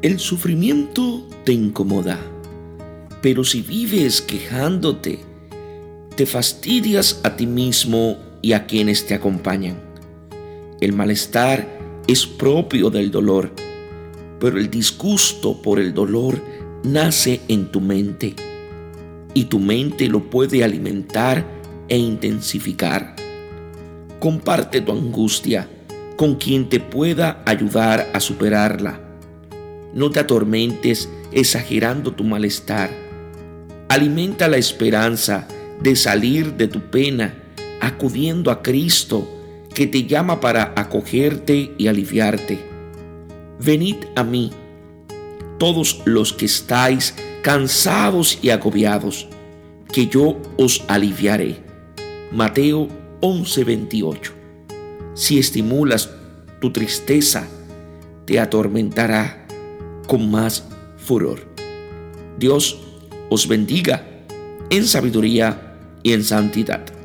El sufrimiento te incomoda, pero si vives quejándote, te fastidias a ti mismo y a quienes te acompañan. El malestar es propio del dolor, pero el disgusto por el dolor nace en tu mente y tu mente lo puede alimentar e intensificar. Comparte tu angustia con quien te pueda ayudar a superarla. No te atormentes exagerando tu malestar. Alimenta la esperanza de salir de tu pena, acudiendo a Cristo, que te llama para acogerte y aliviarte. Venid a mí, todos los que estáis cansados y agobiados, que yo os aliviaré. Mateo 11:28. Si estimulas tu tristeza, te atormentará con más furor. Dios os bendiga en sabiduría y en santidad.